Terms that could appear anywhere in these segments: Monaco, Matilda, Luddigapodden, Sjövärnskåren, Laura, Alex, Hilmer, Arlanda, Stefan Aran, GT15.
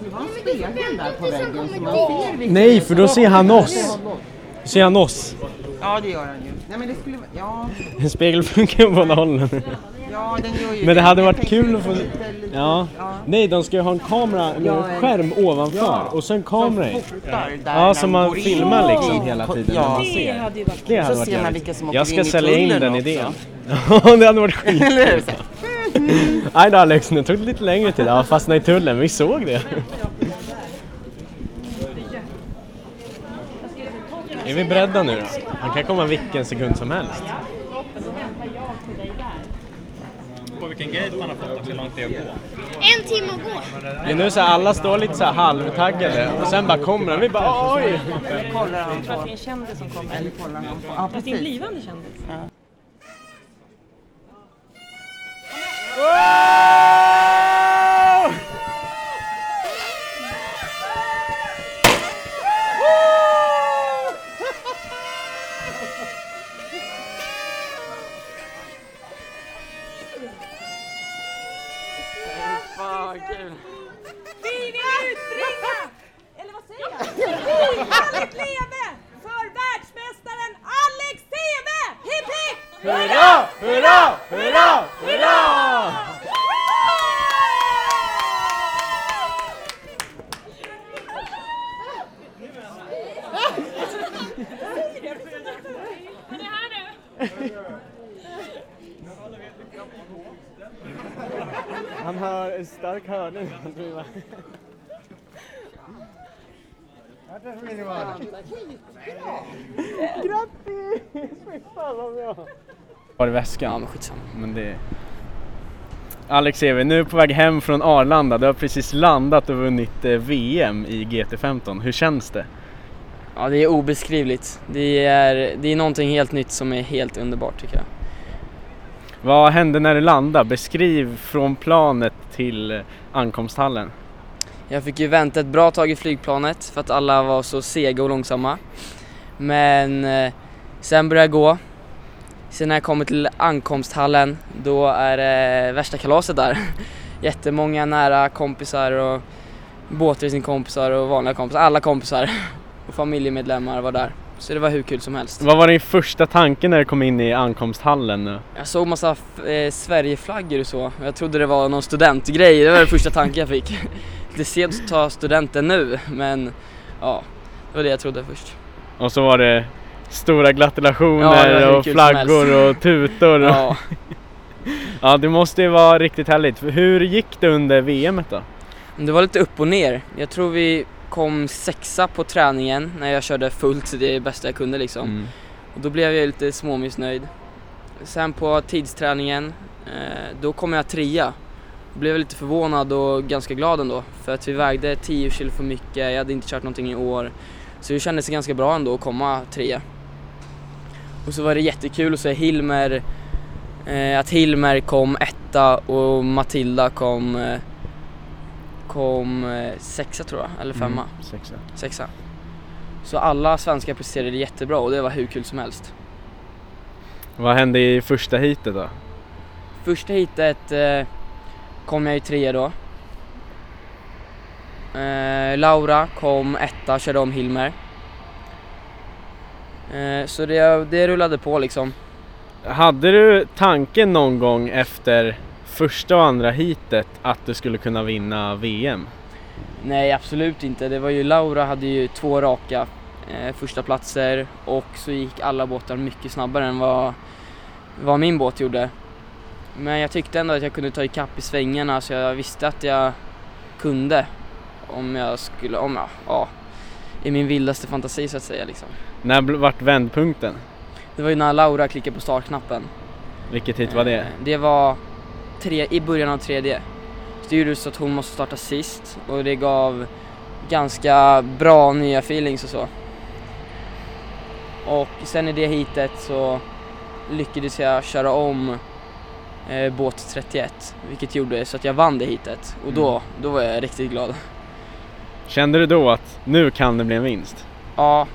Det var en spegel där på väggen som man ser vilket... Nej, för då ser han oss. Ser han oss? Ja, det gör han ju. Nej, men det skulle... Ja. En spegel funkar på alla hållen. Ja, den gör ju. Men det hade varit kul att få... Lite, ja. Ja. Nej, de ska ju ha en kamera, en skärm ovanför. Ja. Och sen kamera i. Ja, som man filmar liksom hela tiden. Ja, det hade ju varit kul. Så ser man vilka som åker in i tunneln. Jag ska sälja in den idén. Ja, det hade varit skit. Eller nej då Alex, nu tog det lite längre tid. Ja, fastnade i tullen, vi såg det. Är vi beredda nu då? Han kan komma vilken sekund som helst. På vilken gate man har fått så långt det är på. 1 timme att gå. Ja, nu så alla står lite så här halvtaggade och sen bara kommer han. Vi bara oj! Kollar han på. Det är en kändis som kommer. Eller kollar han på. Ja, precis. Det är en blivande kändis. Ja. Wow! Fan, kul! Fin är utbringa! Eller vad säger jag? Finhalligt leve! För världsmästaren Alex TV! Hipp hipp! Hurra! Hurra! Hurra! Hurra! Han har en stark hörning. Grattis! Var det väskan? Ja, men skitsamma. Men det... Alex är vi nu på väg hem från Arlanda. Du har precis landat och vunnit VM i GT15. Hur känns det? Ja, det är obeskrivligt. Det är någonting helt nytt som är helt underbart tycker jag. Vad hände när du landade? Beskriv från planet till ankomsthallen. Jag fick ju vänta ett bra tag i flygplanet för att alla var så sega och långsamma. Men sen började jag gå. Sen när jag kommer till ankomsthallen, då är det värsta kalaset där. Jättemånga nära kompisar och båtracingkompisar och vanliga kompisar. Alla kompisar och familjemedlemmar var där. Så det var hur kul som helst. Vad var din första tanke när du kom in i ankomsthallen nu? Jag såg massa Sverigeflaggor och så. Jag trodde det var någon studentgrej. Det var den första tanken jag fick. Det ser att ta studenten nu. Men ja, det var det jag trodde först. Och så var det stora gratulationer och flaggor och tutor. Ja. Ja, det måste ju vara riktigt härligt. Hur gick det under VM:et då? Det var lite upp och ner. Jag tror vi... kom 6:a på träningen när jag körde fullt, så det är det bästa jag kunde liksom. Och då blev jag lite småmissnöjd. Sen på tidsträningen då kom jag 3:a. Blev lite förvånad och ganska glad ändå för att vi vägde 10 kilo för mycket. Jag hade inte kört någonting i år. Så det kändes ganska bra ändå att komma 3:a. Och så var det jättekul att se Hilmer att Hilmer kom 1:a och Matilda kom 6:a tror jag, eller 5:a. 6:a. Så alla svenskar presterade jättebra och det var hur kul som helst. Vad hände i första heatet då? Första heatet kom jag i 3:a då. Laura kom 1:a, körde om Hilmer. Så det rullade på liksom. Hade du tanken någon gång efter första och andra hitet att du skulle kunna vinna VM? Nej, absolut inte. Det var ju Laura hade ju 2 raka första platser och så gick alla båtar mycket snabbare än vad min båt gjorde. Men jag tyckte ändå att jag kunde ta ikapp i svängarna, så jag visste att jag kunde i min vildaste fantasi så att säga liksom. När vart vändpunkten? Det var ju när Laura klickade på startknappen. Vilket hit var det? Det var i början av 3D. Så det gjorde så att hon måste starta sist och det gav ganska bra nya feelings och så. Och sen i det hitet så lyckades jag köra om båt 31, vilket gjorde så att jag vann det hitet och då var jag riktigt glad. Kände du då att nu kan det bli en vinst? Ja,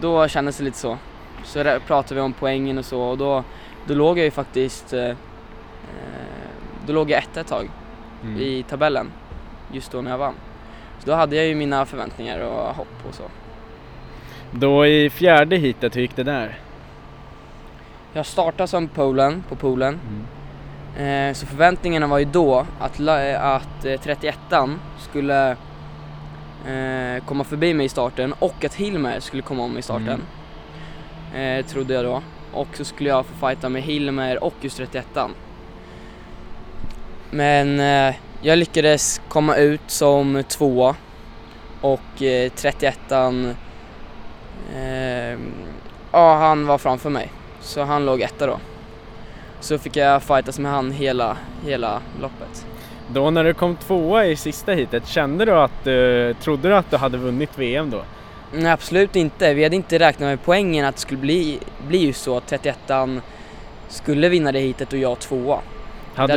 då kändes det lite så. Så där pratade vi om poängen och så och då låg jag ju faktiskt då låg jag ett tag i tabellen just då när jag vann. Så då hade jag ju mina förväntningar och hopp och så. Då i fjärde hitet, hur gick det där? Jag startade som på polen. Mm. Så förväntningarna var ju då att 31an skulle komma förbi mig i starten och att Hilmer skulle komma om i starten. Mm. Trodde jag då. Och så skulle jag få fighta med Hilmer och just 31an. Men jag lyckades komma ut som tvåa och 31an, han var framför mig. Så han låg etta då. Så fick jag fightas med han hela loppet. Då när du kom tvåa i sista hitet, trodde du att du hade vunnit VM då? Nej, absolut inte. Vi hade inte räknat med poängen att det skulle bli så att 31an skulle vinna det hitet och jag tvåa. Hade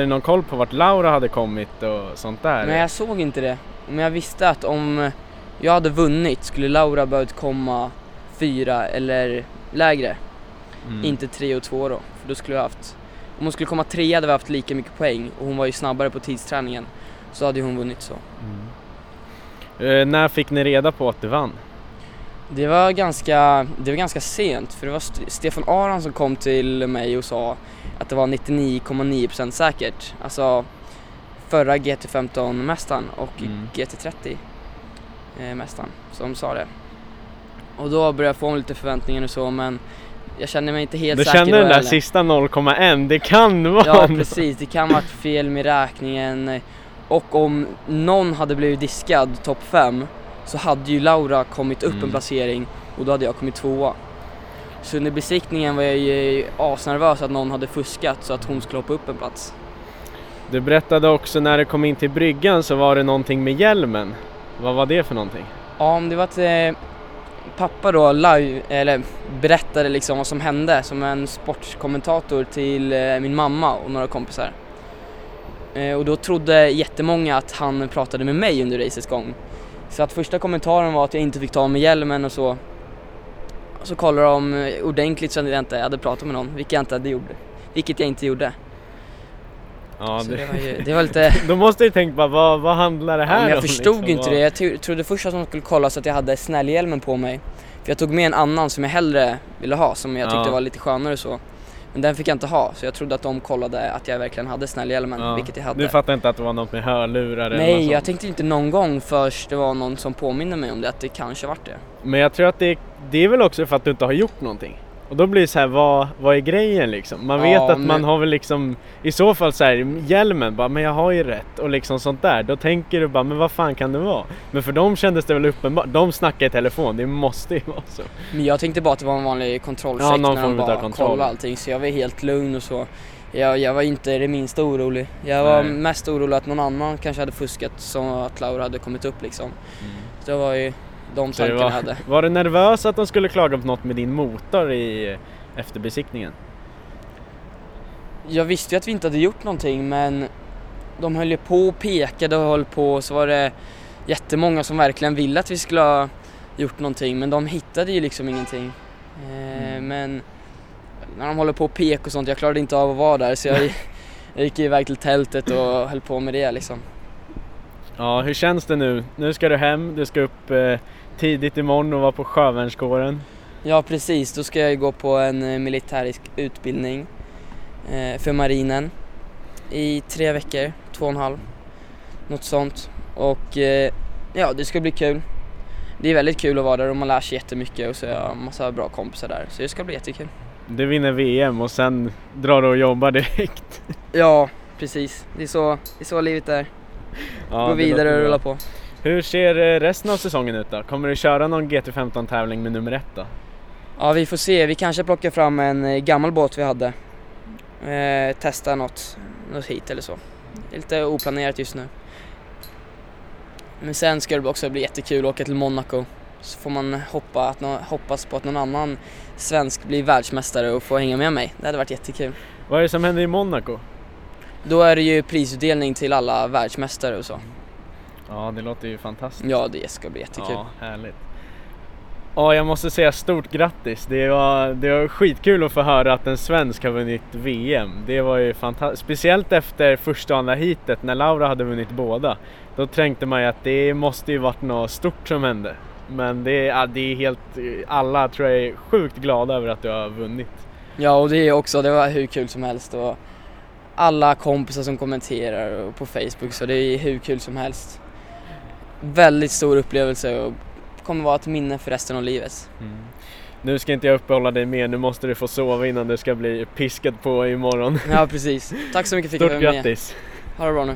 du någon koll på vart Laura hade kommit och sånt där? Nej, jag såg inte det. Men jag visste att om jag hade vunnit skulle Laura behövt komma 4 eller lägre. Mm. Inte 3 och 2 då. För då skulle jag haft... Om hon skulle komma 3 hade vi haft lika mycket poäng. Och hon var ju snabbare på tidsträningen. Så hade hon vunnit så. Mm. När fick ni reda på att du vann? Det var ganska sent. För det var Stefan Aran som kom till mig och sa att det var 99,9% säkert. Alltså förra GT15-mästaren och GT30-mästaren som sa det. Och då började jag få lite förväntningar och så, men jag kände mig inte helt säker. Du kände den där sista 0,1, det kan vara... Ja, precis. Det kan vara fel med räkningen. Och om någon hade blivit diskad topp 5 så hade ju Laura kommit upp en placering och då hade jag kommit 2. Så under besiktningen var jag ju asnervös att någon hade fuskat så att hon skulle hoppa upp en plats. Du berättade också när du kom in till bryggan så var det någonting med hjälmen. Vad var det för någonting? Ja, det var att pappa då berättade liksom vad som hände som en sportskommentator till min mamma och några kompisar. Och då trodde jättemånga att han pratade med mig under racets gång. Så att första kommentaren var att jag inte fick ta med hjälmen och så. Så kollar de ordentligt så att jag hade pratat med någon, vilket jag inte gjorde. Ja, det var lite... Då måste jag tänka bara, vad handlar det här om? Jag förstod inte det. Jag trodde först att de skulle kolla så att jag hade snällhjälmen på mig. För jag tog med en annan som jag hellre ville ha, som jag tyckte var lite skönare och så. Men den fick jag inte ha, så jag trodde att de kollade att jag verkligen hade snällhjälmen, vilket jag hade. Du fattade inte att det var något med hörlurar? Nej, jag tänkte inte någon gång först det var någon som påminner mig om det, att det kanske vart det. Men jag tror att det är väl också för att du inte har gjort någonting. Och då blir det så här, vad är grejen liksom? Man vet att man har väl liksom, i så fall så här, hjälmen, bara, men jag har ju rätt och liksom sånt där. Då tänker du bara, men vad fan kan det vara? Men för dem kändes det väl uppenbart, de snackar i telefon, det måste ju vara så. Men jag tänkte bara att det var en vanlig kontrollcheck när de bara kollade allting, så jag var helt lugn och så. Jag var inte det minsta orolig. Jag var mest orolig att någon annan kanske hade fuskat, som att Laura hade kommit upp liksom. Så det var ju... Var du nervös att de skulle klaga på något med din motor i efterbesiktningen? Jag visste ju att vi inte hade gjort någonting, men de höll ju på och pekade och höll på, så var det jättemånga som verkligen ville att vi skulle ha gjort någonting, men de hittade ju liksom ingenting. Men när de håller på och pekade och sånt, jag klarade inte av att vara där, så jag gick iväg till tältet och höll på med det liksom. Ja, hur känns det nu? Nu ska du hem, du ska upp tidigt imorgon och vara på Sjövärnskåren. Ja, precis. Då ska jag ju gå på en militärisk utbildning för marinen i 3 veckor, 2,5. Något sånt. Och det ska bli kul. Det är väldigt kul att vara där och man lär sig jättemycket och så har jag massa bra kompisar där. Så det ska bli jättekul. Du vinner VM och sen drar du och jobbar direkt. Ja, precis. Det är så livet är. Gå vidare och rulla på. Hur ser resten av säsongen ut då? Kommer du köra någon GT15-tävling med nummer 1 då? Ja, vi får se. Vi kanske plockar fram en gammal båt vi hade. Testa något hit eller så. Det är lite oplanerat just nu. Men sen ska det också bli jättekul att åka till Monaco. Så får man hoppas på att någon annan svensk blir världsmästare och får hänga med mig. Det hade varit jättekul. Vad är det som händer i Monaco? Då är det ju prisutdelning till alla världsmästare och så. Ja, det låter ju fantastiskt. Ja, det ska bli jättekul. Ja, härligt. Ja, jag måste säga stort grattis. Det var skitkul att få höra att en svensk har vunnit VM. Det var ju fantastiskt. Speciellt efter första andra heatet när Laura hade vunnit båda. Då tänkte man ju att det måste ju varit något stort som hände. Men det är helt... Alla tror jag är sjukt glada över att du har vunnit. Ja, och det var hur kul som helst. Och alla kompisar som kommenterar på Facebook, så det är hur kul som helst. Väldigt stor upplevelse och kommer vara ett minne för resten av livet. Mm. Nu ska inte jag uppehålla dig mer, nu måste du få sova innan du ska bli piskad på imorgon. Ja, precis. Tack så mycket för att du fick vara med. Stort grattis. Ha det bra nu.